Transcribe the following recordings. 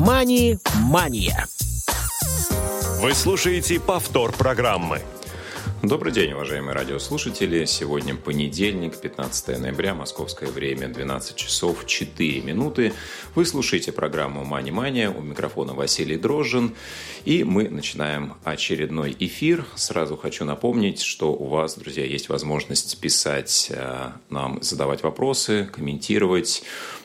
MoneyМания. Вы слушаете повтор программы. Добрый день, уважаемые радиослушатели. Сегодня понедельник, 15 ноября, московское время, 12 часов 4 минуты. Вы слушаете программу «MoneyМания». У микрофона Василий Дрожин. И мы начинаем очередной эфир. Сразу хочу напомнить, что у вас, друзья, есть возможность писать нам, задавать вопросы, комментировать.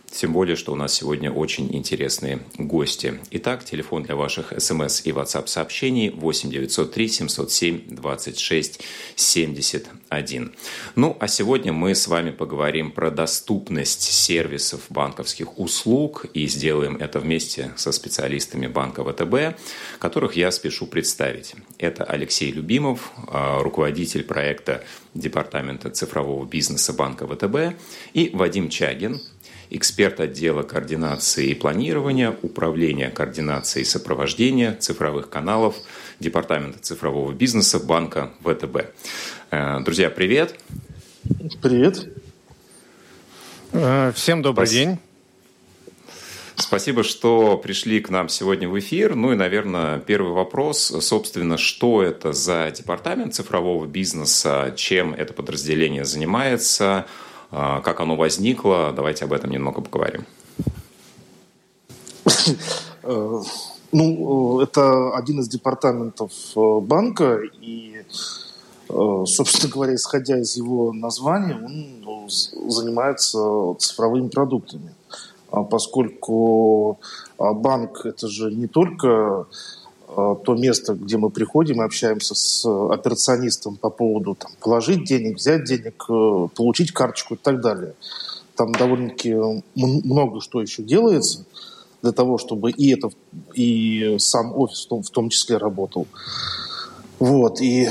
Тем более, что у нас сегодня очень интересные гости. Итак, телефон для ваших СМС и WhatsApp-сообщений 8-903-707-26-71. Ну, а сегодня мы с вами поговорим про доступность сервисов банковских услуг. И сделаем это вместе со специалистами банка ВТБ, которых я спешу представить. Это Алексей Любимов, руководитель проекта Департамента цифрового бизнеса банка ВТБ, и Вадим Чагин, эксперт отдела координации и планирования, управления координацией и сопровождения цифровых каналов Департамента цифрового бизнеса банка ВТБ. Друзья, привет. Привет. Всем добрый день. Спасибо, что пришли к нам сегодня в эфир. Ну и, наверное, первый вопрос, собственно, что это за департамент цифрового бизнеса, чем это подразделение занимается, как оно возникло, давайте об этом немного поговорим. Ну, это один из департаментов банка, и, собственно говоря, исходя из его названия, он занимается цифровыми продуктами, поскольку банк – это же не только то место, где мы приходим и общаемся с операционистом по поводу там, положить денег, взять денег, получить карточку и так далее. Там довольно-таки много что еще делается для того, чтобы и это, и сам офис в том числе работал. Вот. И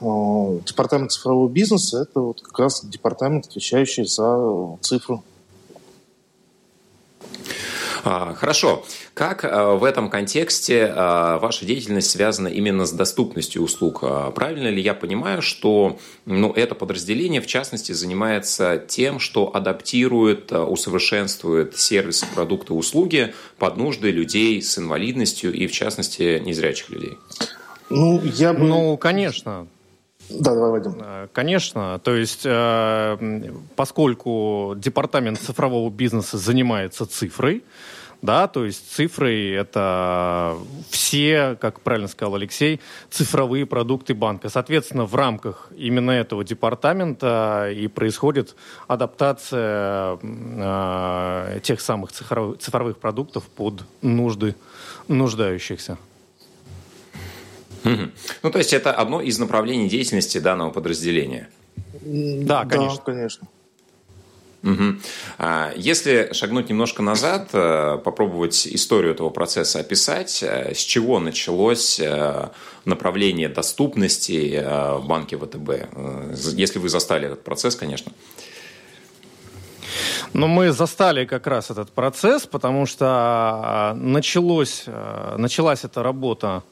департамент цифрового бизнеса – это вот как раз департамент, отвечающий за цифру. Хорошо. Как в этом контексте ваша деятельность связана именно с доступностью услуг? Правильно ли я понимаю, что это подразделение, в частности, занимается тем, что адаптирует, усовершенствует сервисы, продукты, услуги под нужды людей с инвалидностью и, в частности, незрячих людей? Конечно. Да, давай, Вадим. Конечно. То есть, поскольку департамент цифрового бизнеса занимается цифрой, да, то есть цифры – это все, как правильно сказал Алексей, цифровые продукты банка. Соответственно, в рамках именно этого департамента и происходит адаптация тех самых цифровых продуктов под нужды нуждающихся. То есть это одно из направлений деятельности данного подразделения. Да, конечно. Да, конечно. Если шагнуть немножко назад, попробовать историю этого процесса описать, с чего началось направление доступности в банке ВТБ, если вы застали этот процесс, конечно. Но мы застали как раз этот процесс, потому что началась эта работа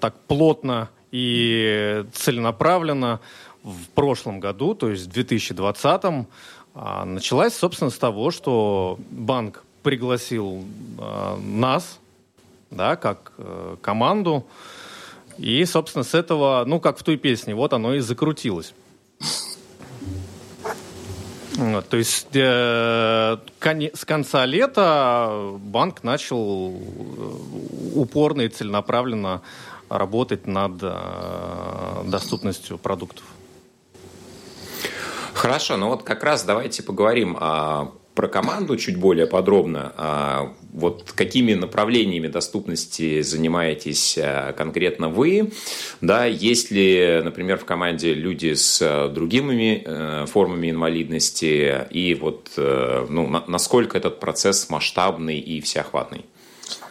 так плотно и целенаправленно в прошлом году, то есть в 2020-м, началась, собственно, с того, что банк пригласил нас, да, как команду, и, собственно, с этого, как в той песне, вот оно и закрутилось. То есть с конца лета банк начал упорно и целенаправленно работать над доступностью продуктов. Хорошо, как раз давайте поговорим про команду чуть более подробно. Какими направлениями доступности занимаетесь конкретно вы? Да, есть ли, например, в команде люди с другими формами инвалидности? И насколько этот процесс масштабный и всеохватный?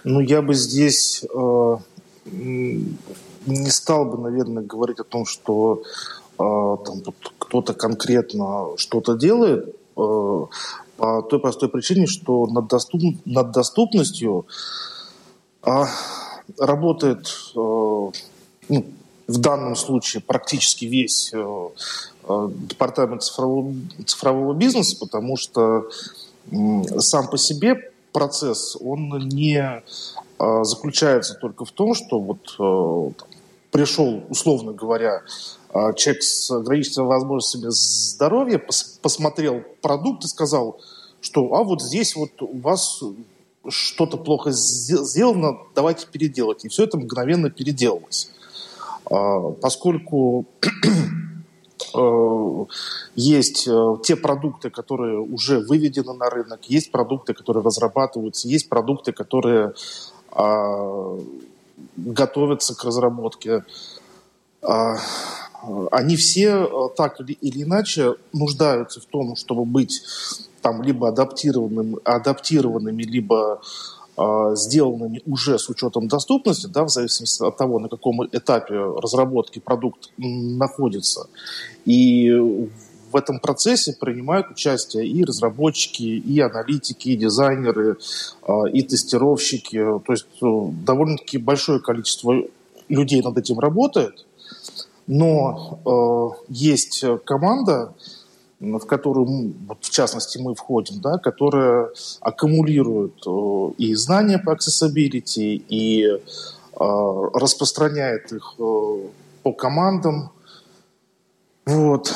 Я бы здесь не стал бы, наверное, говорить о том, что там тут кто-то конкретно что-то делает, по той простой причине, что над доступностью работает в данном случае практически весь департамент цифрового бизнеса, потому что сам по себе процесс, он не заключается только в том, что вот пришел, условно говоря, человек с ограниченными возможностями здоровья, посмотрел продукт и сказал, что а вот здесь вот у вас что-то плохо сделано, давайте переделать. И все это мгновенно переделалось. Поскольку есть те продукты, которые уже выведены на рынок, есть продукты, которые разрабатываются, есть продукты, которые готовятся к разработке. Они все так или иначе нуждаются в том, чтобы быть там либо адаптированными, либо сделанными уже с учетом доступности, да, в зависимости от того, на каком этапе разработки продукт находится. И в этом процессе принимают участие и разработчики, и аналитики, и дизайнеры, и тестировщики. То есть довольно-таки большое количество людей над этим работает, но есть команда, в которую, в частности, мы входим, да, которая аккумулирует и знания по accessibility, и распространяет их по командам. Вот.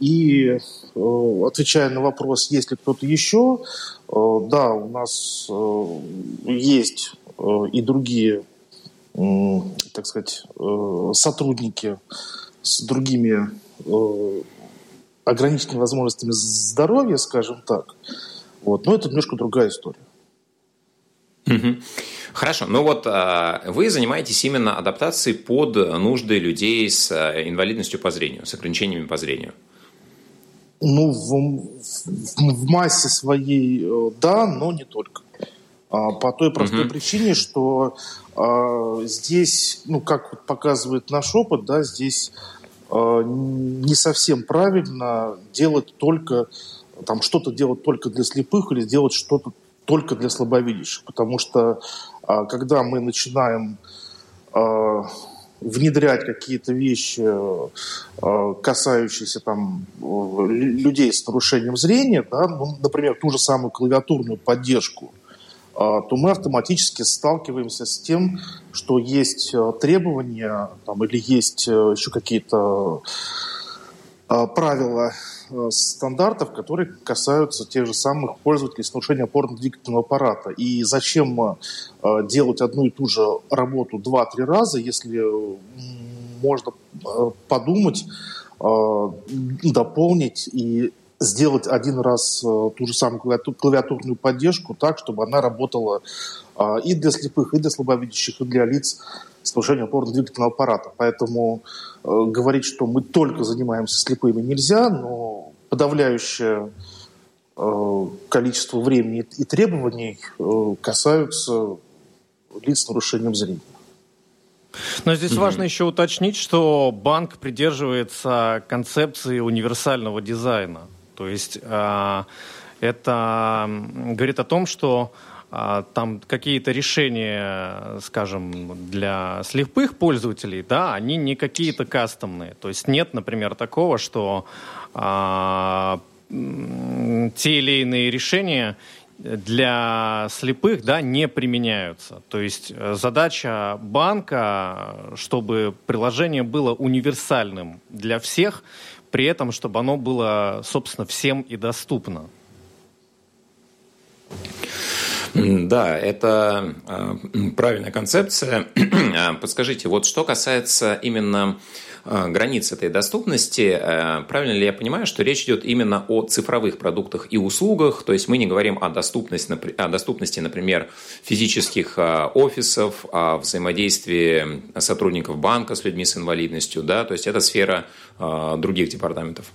И отвечая на вопрос, есть ли кто-то еще, да, у нас есть и другие, так сказать, сотрудники с другими ограниченными возможностями здоровья, скажем так. Вот. Но это немножко другая история. Угу. Хорошо. Ну вот вы занимаетесь именно адаптацией под нужды людей с инвалидностью по зрению, с ограничениями по зрению. Ну, в массе своей да, но не только. По той простой причине, что здесь, ну, как показывает наш опыт, да, здесь не совсем правильно делать только, там, что-то делать только для слепых или делать что-то только для слабовидящих. Потому что, когда мы начинаем внедрять какие-то вещи, касающиеся там людей с нарушением зрения, да, ну, например, ту же самую клавиатурную поддержку, то мы автоматически сталкиваемся с тем, что есть требования там, или есть еще какие-то правила стандартов, которые касаются тех же самых пользователей с нарушением опорно-двигательного аппарата. И зачем делать одну и ту же работу 2-3 раза, если можно подумать, дополнить и сделать один раз ту же самую клавиатурную поддержку так, чтобы она работала и для слепых, и для слабовидящих, и для лиц с нарушением опорно-двигательного аппарата. Поэтому говорить, что мы только занимаемся слепыми, нельзя, но подавляющее количество времени и требований касаются лиц с нарушением зрения. Но здесь важно еще уточнить, что банк придерживается концепции универсального дизайна. То есть это говорит о том, что там какие-то решения, скажем, для слепых пользователей, да, они не какие-то кастомные. То есть нет, например, такого, что те или иные решения для слепых, да, не применяются. То есть задача банка, чтобы приложение было универсальным для всех, при этом, чтобы оно было, собственно, всем и доступно. Да, это правильная концепция. Подскажите, вот что касается именно границ этой доступности, правильно ли я понимаю, что речь идет именно о цифровых продуктах и услугах, то есть мы не говорим о доступности, например, физических офисов, о взаимодействии сотрудников банка с людьми с инвалидностью, да, то есть это сфера других департаментов.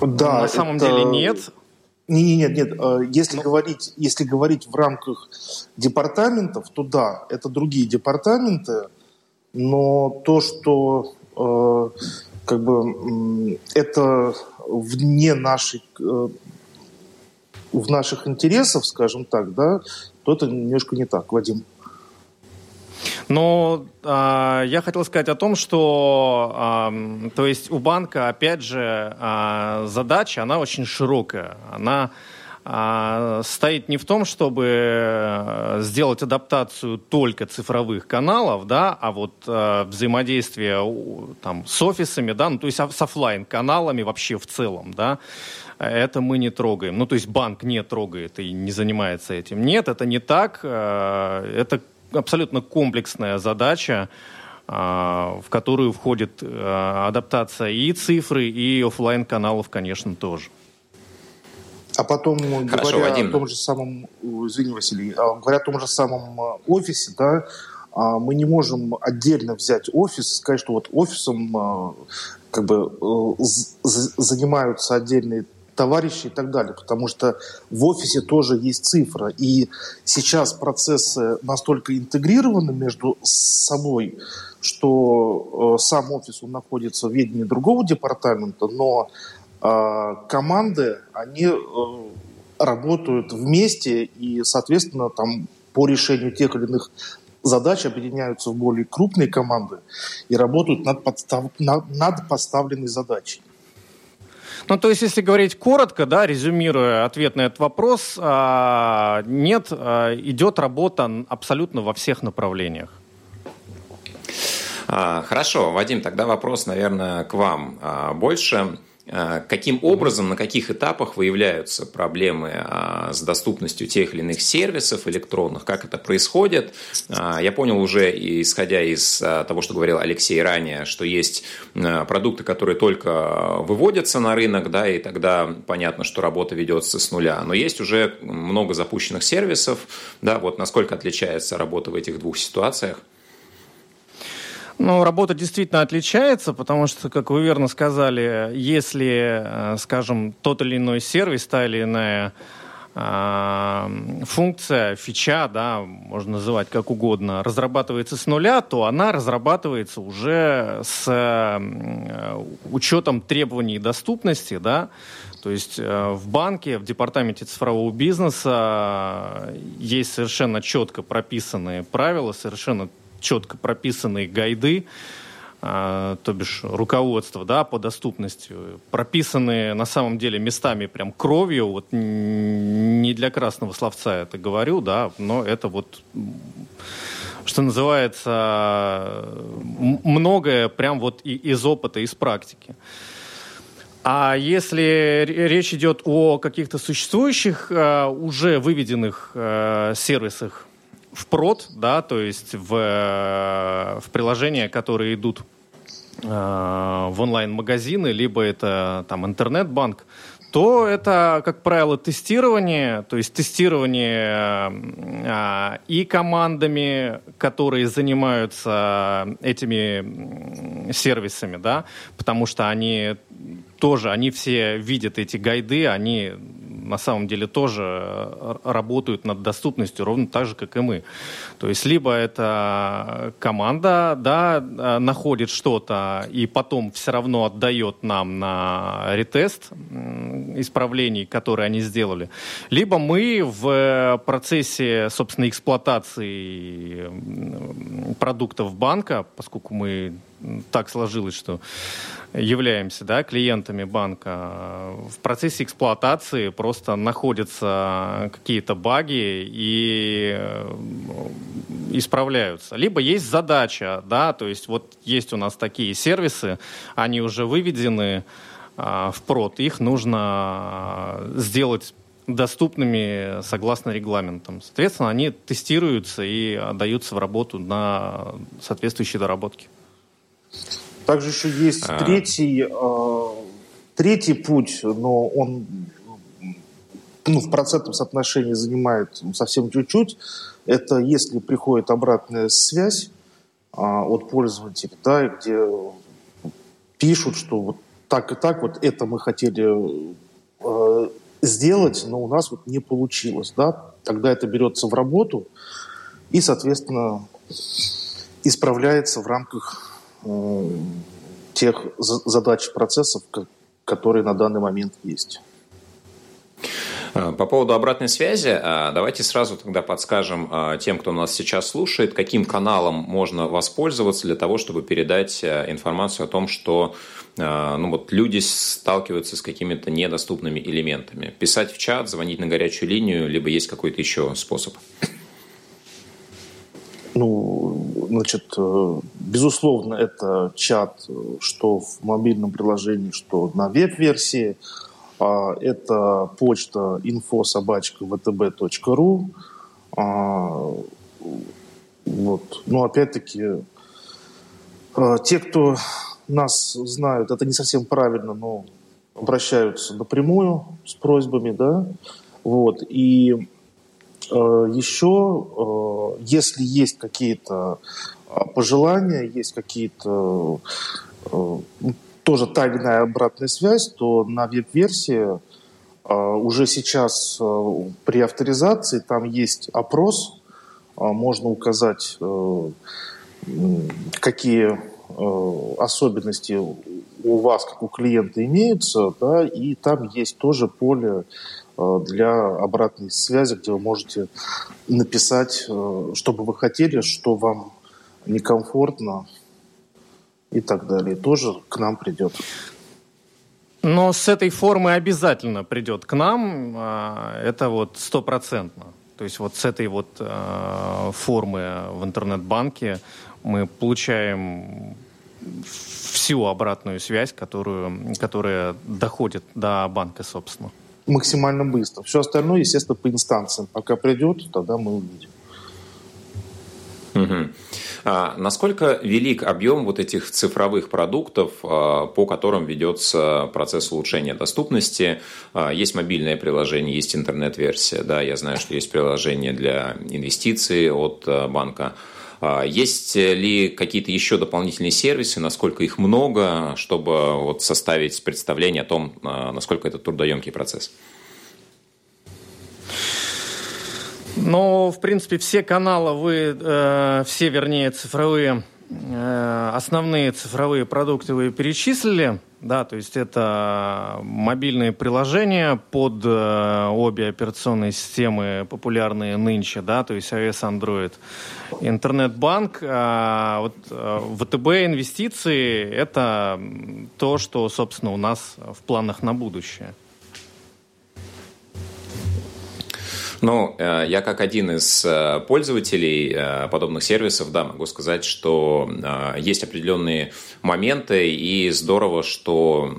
Да, на самом деле нет. Нет. Если говорить в рамках департаментов, то да, это другие департаменты, но то, что это вне наших интересов, скажем так, да, то это немножко не так, Вадим. Но я хотел сказать о том, что то есть у банка, опять же, задача, она очень широкая. Она состоит не в том, чтобы сделать адаптацию только цифровых каналов, да, а вот взаимодействие там, с офисами, да, ну, то есть с офлайн-каналами вообще в целом, да, это мы не трогаем. Ну, то есть банк не трогает и не занимается этим. Нет, это не так. Это абсолютно комплексная задача, в которую входит адаптация и цифры, и офлайн-каналов, конечно, тоже. А потом, хорошо, говоря Вадим. О том же самом, извини, Василий, говоря о том же самом офисе, да, мы не можем отдельно взять офис и сказать, что вот офисом как бы занимаются отдельные товарищи и так далее, потому что в офисе тоже есть цифра, и сейчас процессы настолько интегрированы между собой, что сам офис он находится в ведении другого департамента, но команды, они работают вместе и, соответственно, там по решению тех или иных задач объединяются в более крупные команды и работают над поставленной задачей. Ну, то есть, если говорить коротко, да, резюмируя ответ на этот вопрос, нет, идет работа абсолютно во всех направлениях. Хорошо, Вадим, тогда вопрос, наверное, к вам больше. Каким образом, на каких этапах выявляются проблемы с доступностью тех или иных сервисов электронных, как это происходит? Я понял уже, исходя из того, что говорил Алексей ранее, что есть продукты, которые только выводятся на рынок, да, и тогда понятно, что работа ведется с нуля. Но есть уже много запущенных сервисов. Да, вот насколько отличается работа в этих двух ситуациях? Ну, работа действительно отличается, потому что, как вы верно сказали, если, скажем, тот или иной сервис, та или иная функция, фича, да, можно называть как угодно, разрабатывается с нуля, то она разрабатывается уже с учетом требований доступности, да. То есть в банке, в департаменте цифрового бизнеса есть совершенно четко прописанные правила, совершенно четко прописанные гайды, то бишь руководство, да, по доступности, прописанные на самом деле местами прям кровью, вот не для красного словца это говорю, да, но это вот, что называется, многое прям вот из опыта, из практики. А если речь идет о каких-то существующих, уже выведенных сервисах, в прод, да, то есть в приложения, которые идут в онлайн-магазины, либо это там интернет-банк, то это, как правило, тестирование, то есть тестирование и командами, которые занимаются этими сервисами, да, потому что они все видят эти гайды, они на самом деле тоже работают над доступностью ровно так же, как и мы. То есть либо эта команда, да, находит что-то и потом все равно отдает нам на ретест исправлений, которые они сделали, либо мы в процессе, собственно, эксплуатации продуктов банка, поскольку мы так сложилось, что являемся, да, клиентами банка, в процессе эксплуатации просто находятся какие-то баги и исправляются. Либо есть задача, да, то есть вот есть у нас такие сервисы, они уже выведены в прод, их нужно сделать доступными согласно регламентам. Соответственно, они тестируются и отдаются в работу на соответствующие доработки. Также еще есть третий путь, но он в процентном соотношении занимает совсем чуть-чуть. Это если приходит обратная связь от пользователя, да, где пишут, что вот так и так, вот это мы хотели сделать, но у нас вот не получилось. Да? Тогда это берется в работу и, соответственно, исправляется в рамках тех задач, процессов, которые на данный момент есть. По поводу обратной связи, давайте сразу тогда подскажем тем, кто нас сейчас слушает, каким каналом можно воспользоваться для того, чтобы передать информацию о том, что люди сталкиваются с какими-то недоступными элементами. Писать в чат, звонить на горячую линию, либо есть какой-то еще способ? Безусловно, это чат, что в мобильном приложении, что на веб-версии. Это почта info@vtb.ru. Опять-таки, те, кто нас знают, это не совсем правильно, но обращаются напрямую с просьбами, да. И еще, если есть какие-то пожелания, есть какие-то тоже тайная обратная связь, то на веб-версии уже сейчас при авторизации там есть опрос, можно указать, какие особенности у вас, как у клиента, имеются, да, и там есть тоже поле для обратной связи, где вы можете написать, что бы вы хотели, что вам некомфортно и так далее. Тоже к нам придет. Но с этой формы обязательно придет к нам. Это 100%. То есть с этой формы в интернет-банке мы получаем всю обратную связь, которая доходит до банка, собственно. Максимально быстро. Все остальное, естественно, по инстанциям. Пока придет, тогда мы увидим. Угу. Насколько велик объем этих цифровых продуктов, по которым ведется процесс улучшения доступности? Есть мобильное приложение, есть интернет-версия. Да, я знаю, что есть приложение для инвестиций от банка. Есть ли какие-то еще дополнительные сервисы, насколько их много, чтобы составить представление о том, насколько это трудоемкий процесс? В принципе, все каналы основные цифровые продукты вы перечислили, да, то есть это мобильные приложения под обе операционные системы, популярные нынче, да, то есть iOS, Android, интернет-банк, ВТБ инвестиции, это то, что, собственно, у нас в планах на будущее. Я как один из пользователей подобных сервисов, да, могу сказать, что есть определенные моменты, и здорово, что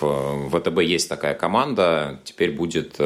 в ВТБ есть такая команда, теперь будет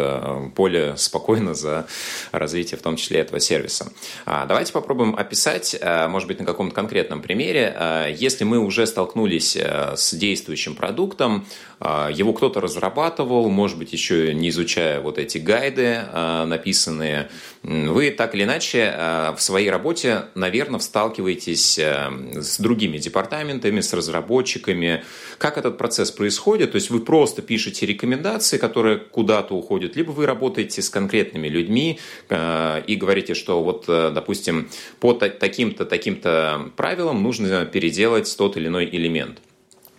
поле спокойно за развитие, в том числе, этого сервиса. Давайте попробуем описать, может быть, на каком-то конкретном примере, если мы уже столкнулись с действующим продуктом, его кто-то разрабатывал, может быть, еще не изучая эти гайды, написанные. Вы так или иначе в своей работе, наверное, сталкиваетесь с другими департаментами, с разработчиками. Как этот процесс происходит? То есть вы просто пишете рекомендации, которые куда-то уходят, либо вы работаете с конкретными людьми и говорите, что допустим, по таким-то правилам нужно переделать тот или иной элемент.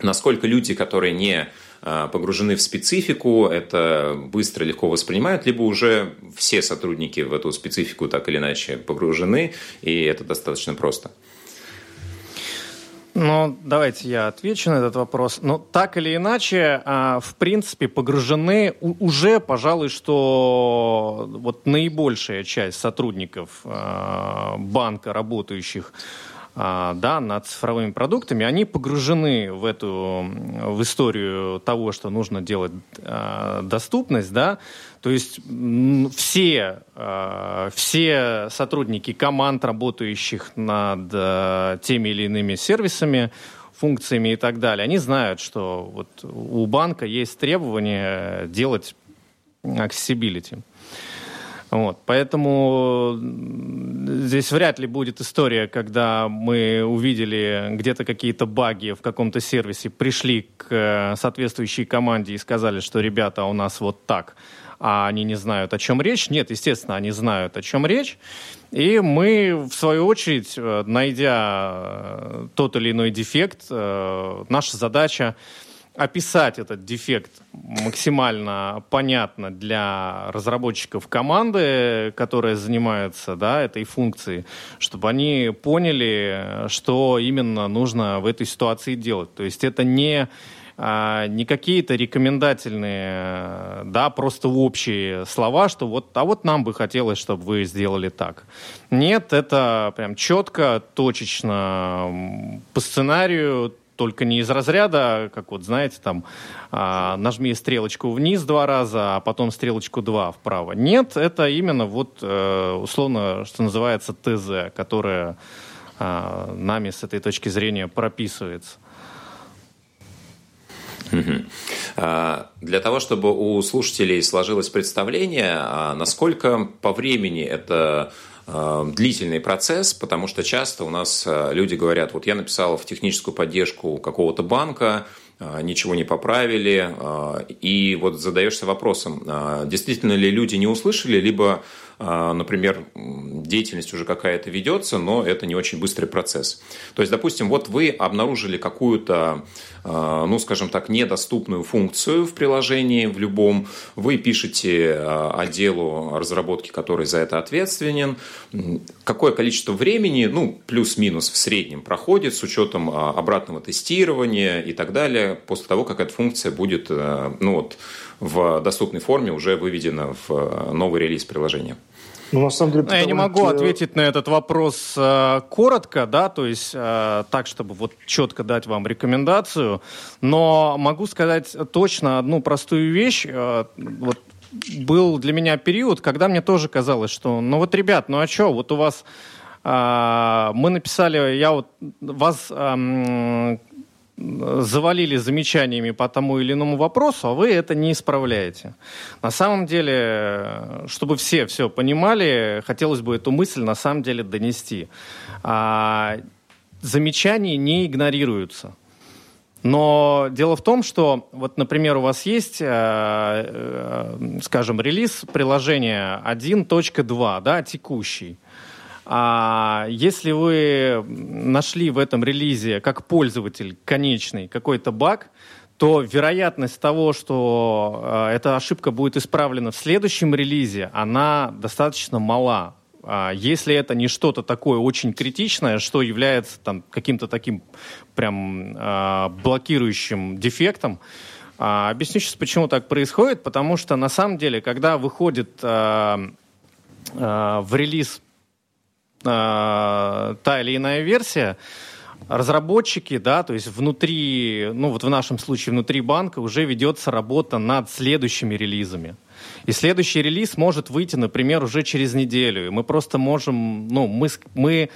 Насколько люди, которые не погружены в специфику, это быстро, легко воспринимают, либо уже все сотрудники в эту специфику так или иначе погружены, и это достаточно просто? Давайте я отвечу на этот вопрос. Так или иначе, в принципе, погружены уже, пожалуй, что наибольшая часть сотрудников банка, работающих над цифровыми продуктами, они погружены в историю того, что нужно делать доступность, да, то есть все сотрудники команд, работающих над теми или иными сервисами, функциями и так далее, они знают, что у банка есть требование делать accessibility. Поэтому здесь вряд ли будет история, когда мы увидели где-то какие-то баги в каком-то сервисе, пришли к соответствующей команде и сказали, что ребята, у нас так, а они не знают, о чем речь. Нет, естественно, они знают, о чем речь. И мы, в свою очередь, найдя тот или иной дефект, наша задача описать этот дефект максимально понятно для разработчиков команды, которая занимается, да, этой функцией, чтобы они поняли, что именно нужно в этой ситуации делать. То есть это не какие-то рекомендательные, да, просто общие слова, что вот, а вот нам бы хотелось, чтобы вы сделали так. Нет, это прям четко, точечно, по сценарию, только не из разряда, как вот, знаете, там, нажми стрелочку вниз 2 раза, а потом стрелочку 2 вправо. Нет, это именно вот, условно, что называется ТЗ, которое нами с этой точки зрения прописывается. Для того, чтобы у слушателей сложилось представление, насколько по времени это длительный процесс, потому что часто у нас люди говорят: вот я написал в техническую поддержку какого-то банка, ничего не поправили, и вот задаешься вопросом, действительно ли люди не услышали, либо, например, деятельность уже какая-то ведется, но это не очень быстрый процесс. То есть, допустим, вот вы обнаружили какую-то, ну, скажем так, недоступную функцию в приложении, в любом, вы пишете отделу разработки, который за это ответственен, какое количество времени, ну, плюс-минус в среднем проходит с учетом обратного тестирования и так далее, после того, как эта функция будет, ну, вот, в доступной форме уже выведена в новый релиз приложения? Ну, на самом деле, я не могу ответить на этот вопрос коротко, да, то есть так, чтобы вот четко дать вам рекомендацию, но могу сказать точно одну простую вещь. Вот был для меня период, когда мне тоже казалось, что, ну вот, ребят, ну а что, вот у вас мы написали, я вот вас завалили замечаниями по тому или иному вопросу, а вы это не исправляете. На самом деле, чтобы все понимали, хотелось бы эту мысль на самом деле донести. Замечания не игнорируются. Но дело в том, что, вот, например, у вас есть, скажем, релиз приложения 1.2, да, текущий. А если вы нашли в этом релизе, как пользователь конечный, какой-то баг, то вероятность того, что эта ошибка будет исправлена в следующем релизе, она достаточно мала. Если это не что-то такое очень критичное, что является там каким-то таким прям блокирующим дефектом. Объясню сейчас, почему так происходит. Потому что, на самом деле, когда выходит в релиз та или иная версия, разработчики, да, то есть внутри, ну вот в нашем случае внутри банка уже ведется работа над следующими релизами. И следующий релиз может выйти, например, уже через неделю. И мы просто можем, ну, мы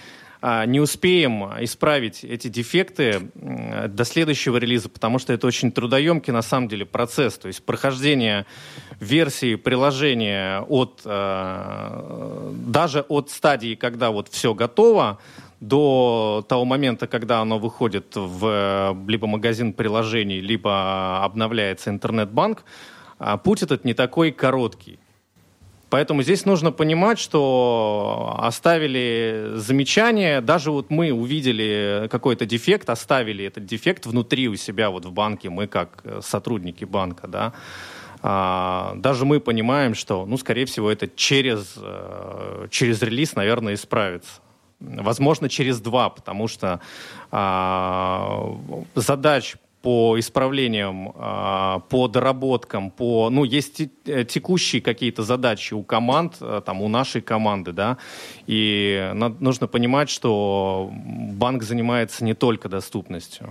не успеем исправить эти дефекты до следующего релиза, потому что это очень трудоемкий, на самом деле, процесс. То есть прохождение версии приложения даже от стадии, когда вот все готово, до того момента, когда оно выходит в либо магазин приложений, либо обновляется интернет-банк, путь этот не такой короткий. Поэтому здесь нужно понимать, что оставили замечание, даже вот мы увидели какой-то дефект, оставили этот дефект внутри у себя вот в банке, мы как сотрудники банка, да, даже мы понимаем, что, ну, скорее всего, это через релиз, наверное, исправится. Возможно, через 2, потому что задач по исправлениям, по доработкам, по, ну, есть текущие какие-то задачи у команд, там, у нашей команды, да, и нужно понимать, что банк занимается не только доступностью.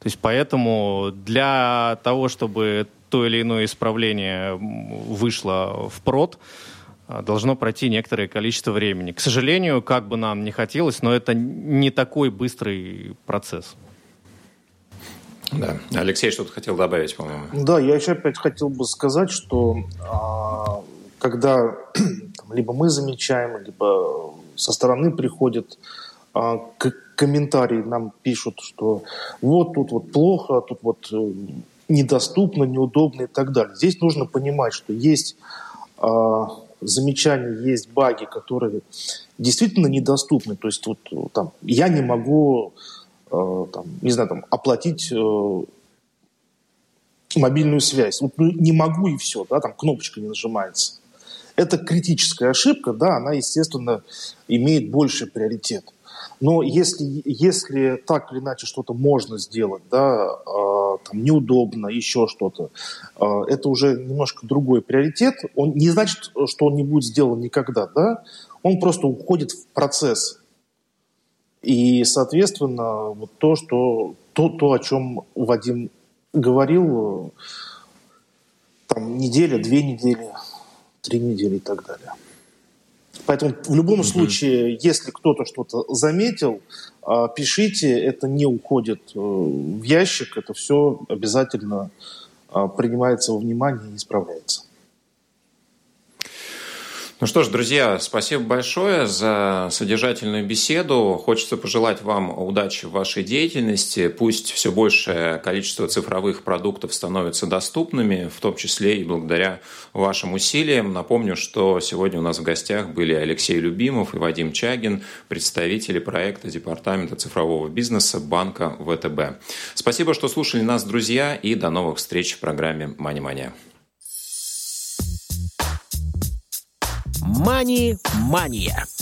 То есть поэтому для того, чтобы то или иное исправление вышло в прод, должно пройти некоторое количество времени. К сожалению, как бы нам не хотелось, но это не такой быстрый процесс. Да. Алексей что-то хотел добавить, по-моему. Да, я еще опять хотел бы сказать, что когда там, либо мы замечаем, либо со стороны приходят комментарии, нам пишут, что вот тут вот плохо, тут вот недоступно, неудобно и так далее. Здесь нужно понимать, что есть замечания, есть баги, которые действительно недоступны. То есть вот, там, я не могу... Там, не знаю, там, оплатить мобильную связь. Вот, ну, не могу и все, да, там кнопочка не нажимается. Это критическая ошибка, да, она, естественно, имеет больший приоритет. Но если так или иначе что-то можно сделать, да, там неудобно, еще что-то, это уже немножко другой приоритет. Он не значит, что он не будет сделан никогда, да, он просто уходит в процесс. И, соответственно, вот то, о чем Вадим говорил, там неделя, 2 недели, 3 недели и так далее. Поэтому в любом случае, если кто-то что-то заметил, пишите, это не уходит в ящик, это все обязательно принимается во внимание и исправляется. Ну что ж, друзья, спасибо большое за содержательную беседу. Хочется пожелать вам удачи в вашей деятельности. Пусть все большее количество цифровых продуктов становится доступными, в том числе и благодаря вашим усилиям. Напомню, что сегодня у нас в гостях были Алексей Любимов и Вадим Чагин, представители проекта Департамента цифрового бизнеса банка ВТБ. Спасибо, что слушали нас, друзья, и до новых встреч в программе MoneyМания. MoneyМания.